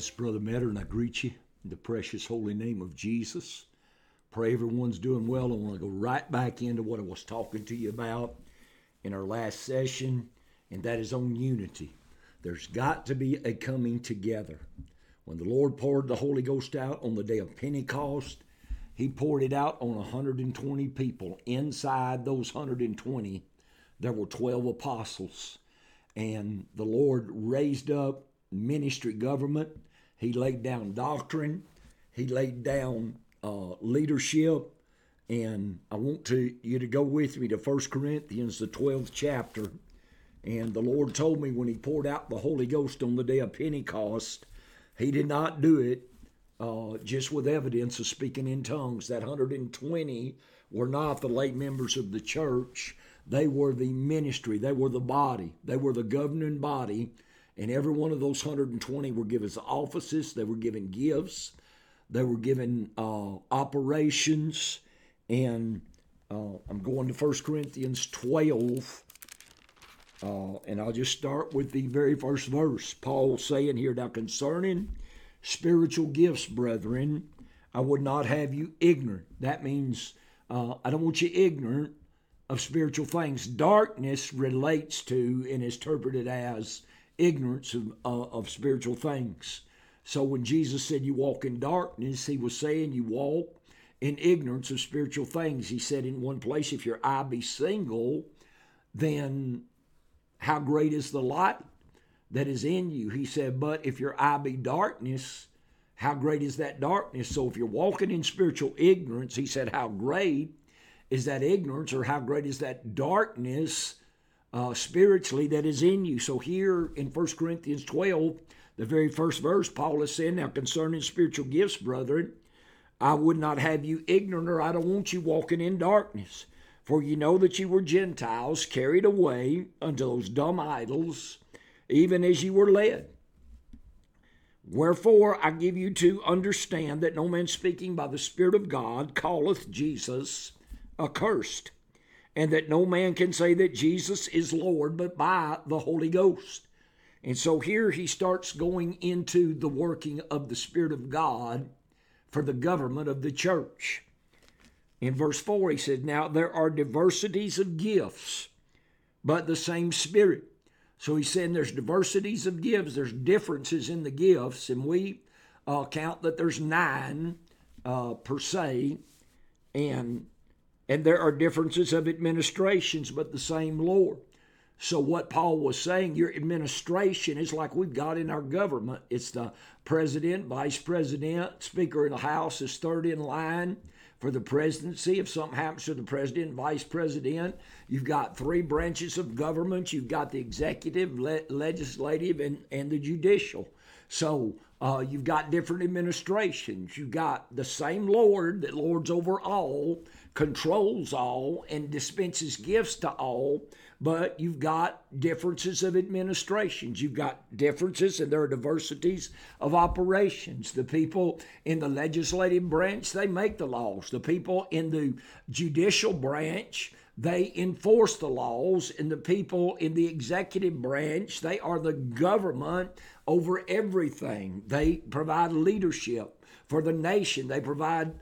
This is Brother Metter, and I greet you in the precious holy name of Jesus. Pray everyone's doing well. I want to go right back into what I was talking to you about in our last session, and that is on unity. There's got to be a coming together. When the Lord poured the Holy Ghost out on the day of Pentecost, He poured it out on 120 people. Inside those 120, there were 12 apostles, and the Lord raised up ministry government. He laid down doctrine. He laid down leadership. And I want you to go with me to 1 Corinthians, the 12th chapter. And the Lord told me when He poured out the Holy Ghost on the day of Pentecost, He did not do it just with evidence of speaking in tongues. That 120 were not the lay members of the church. They were the ministry. They were the body. They were the governing body. And every one of those 120 were given offices. They were given gifts. They were given operations. And I'm going to 1 Corinthians 12. And I'll just start with the very first verse. Paul saying here, "Now concerning spiritual gifts, brethren, I would not have you ignorant." That means I don't want you ignorant of spiritual things. Darkness relates to and is interpreted as ignorance of spiritual things. So when Jesus said you walk in darkness, He was saying you walk in ignorance of spiritual things. He said in one place, if your eye be single, then how great is the light that is in you? He said, but if your eye be darkness, how great is that darkness? So if you're walking in spiritual ignorance, He said, how great is that ignorance, or how great is that darkness spiritually that is in you? So here in 1 Corinthians 12, the very first verse, Paul is saying, now concerning spiritual gifts, brethren, I would not have you ignorant, or I don't want you walking in darkness. For you know that you were Gentiles, carried away unto those dumb idols, even as you were led. Wherefore I give you to understand that no man speaking by the Spirit of God calleth Jesus accursed, and that no man can say that Jesus is Lord but by the Holy Ghost. And so here he starts going into the working of the Spirit of God for the government of the church. In verse 4 he said, now there are diversities of gifts, but the same Spirit. So he's saying there's diversities of gifts, there's differences in the gifts, and we count that there's 9 per se, and there are differences of administrations, but the same Lord. So what Paul was saying, your administration is like we've got in our government. It's the president, vice president, speaker in the House is third in line for the presidency. If something happens to the president, vice president, you've got 3 branches of government. You've got the executive, legislative, and the judicial. So you've got different administrations. You've got the same Lord that lords over all, controls all, and dispenses gifts to all, but you've got differences of administrations. You've got differences, and there are diversities of operations. The people in the legislative branch, they make the laws. The people in the judicial branch, they enforce the laws, and the people in the executive branch, they are the government over everything. They provide leadership for the nation. They provide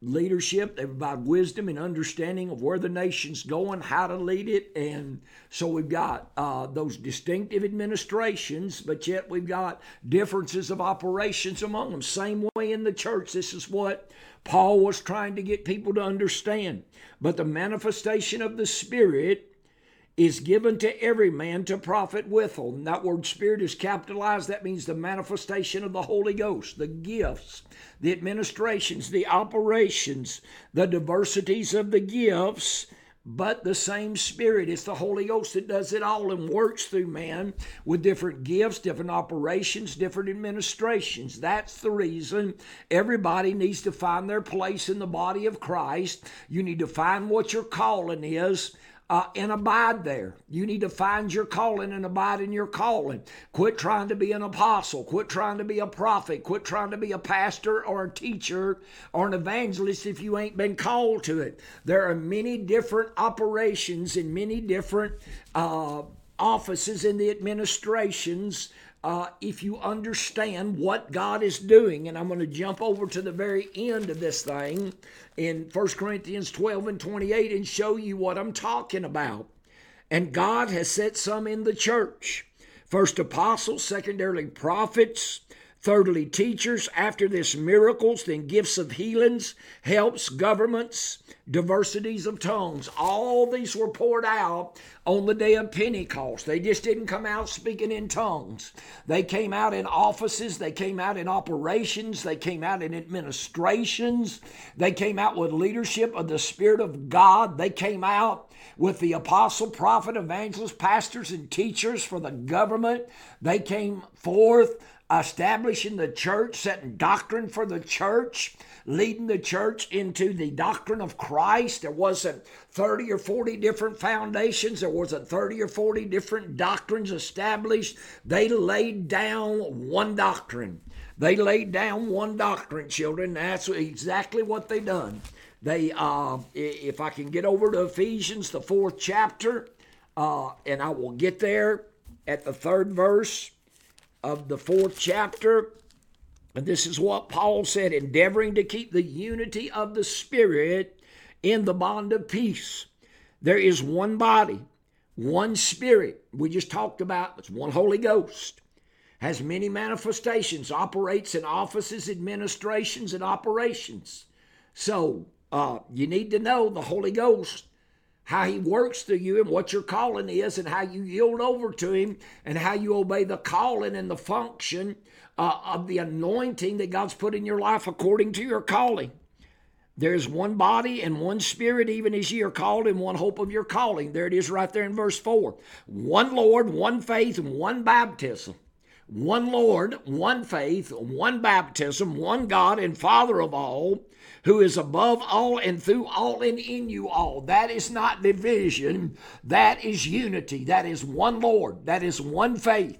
leadership. They provide wisdom and understanding of where the nation's going, how to lead it. And so we've got those distinctive administrations, but yet we've got differences of operations among them. Same way in the church. This is what Paul was trying to get people to understand. But the manifestation of the Spirit is given to every man to profit withal. And that word Spirit is capitalized. That means the manifestation of the Holy Ghost, the gifts, the administrations, the operations, the diversities of the gifts, but the same Spirit. It's the Holy Ghost that does it all and works through man with different gifts, different operations, different administrations. That's the reason everybody needs to find their place in the body of Christ. You need to find what your calling is and abide there. You need to find your calling and abide in your calling. Quit trying to be an apostle. Quit trying to be a prophet. Quit trying to be a pastor or a teacher or an evangelist if you ain't been called to it. There are many different operations and many different offices in the administrations if you understand what God is doing. And I'm going to jump over to the very end of this thing in 1 Corinthians 12 and 28 and show you what I'm talking about. And God has set some in the church, first apostles, secondarily prophets, thirdly teachers, after this miracles, then gifts of healings, helps, governments, diversities of tongues. All these were poured out on the day of Pentecost. They just didn't come out speaking in tongues. They came out in offices. They came out in operations. They came out in administrations. They came out with leadership of the Spirit of God. They came out with the apostle, prophet, evangelist, pastors, and teachers for the government. They came forth establishing the church, setting doctrine for the church, leading the church into the doctrine of Christ. There wasn't 30 or 40 different foundations. There wasn't 30 or 40 different doctrines established. They laid down one doctrine. They laid down one doctrine, children. That's exactly what they done. They, if I can get over to Ephesians, the 4th chapter, and I will get there at the 3rd verse of the 4th chapter. And this is what Paul said, endeavoring to keep the unity of the Spirit in the bond of peace. There is one body, one Spirit. We just talked about it's one Holy Ghost. Has many manifestations, operates in offices, administrations, and operations. So you need to know the Holy Ghost, how he works through you and what your calling is and how you yield over to him and how you obey the calling and the function of the anointing that God's put in your life according to your calling. There is one body and one Spirit, even as ye are called in one hope of your calling. There it is right there in verse 4. One Lord, one faith, and one baptism. One Lord, one faith, one baptism, one God and Father of all, who is above all and through all and in you all. That is not division. That is unity. That is one Lord. That is one faith.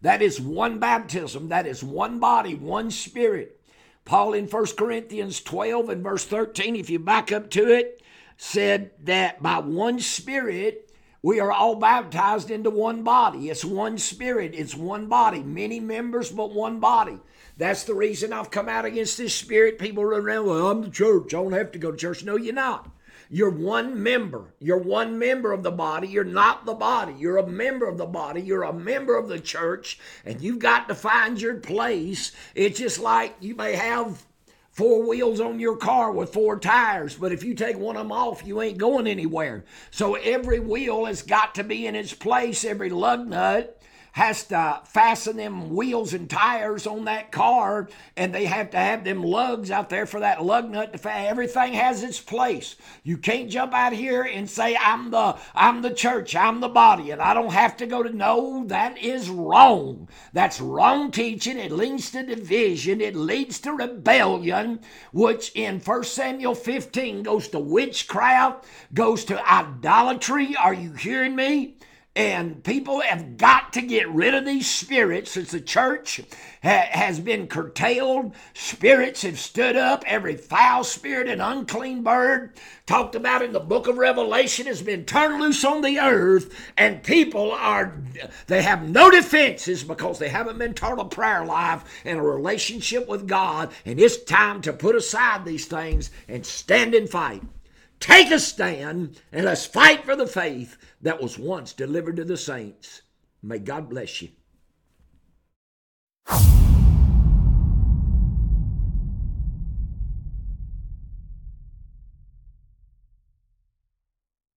That is one baptism. That is one body, one Spirit. Paul in 1 Corinthians 12 and verse 13, if you back up to it, said that by one Spirit, we are all baptized into one body. It's one Spirit. It's one body. Many members, but one body. That's the reason I've come out against this spirit. People run around, well, I'm the church. I don't have to go to church. No, you're not. You're one member. You're one member of the body. You're not the body. You're a member of the body. You're a member of the church, and you've got to find your place. It's just like you may have four wheels on your car with four tires, but if you take one of them off, you ain't going anywhere. So every wheel has got to be in its place. Every lug nut has to fasten them wheels and tires on that car, and they have to have them lugs out there for that lug nut to fasten. Everything has its place. You can't jump out here and say, I'm the church, I'm the body, and I don't have to go to. No, that is wrong. That's wrong teaching. It leads to division. It leads to rebellion, which in 1 Samuel 15 goes to witchcraft, goes to idolatry. Are you hearing me? And people have got to get rid of these spirits since the church has been curtailed. Spirits have stood up. Every foul spirit and unclean bird talked about in the book of Revelation has been turned loose on the earth. And people they have no defenses because they haven't been taught a prayer life and a relationship with God. And it's time to put aside these things and stand and fight. Take a stand and let's fight for the faith that was once delivered to the saints. May God bless you.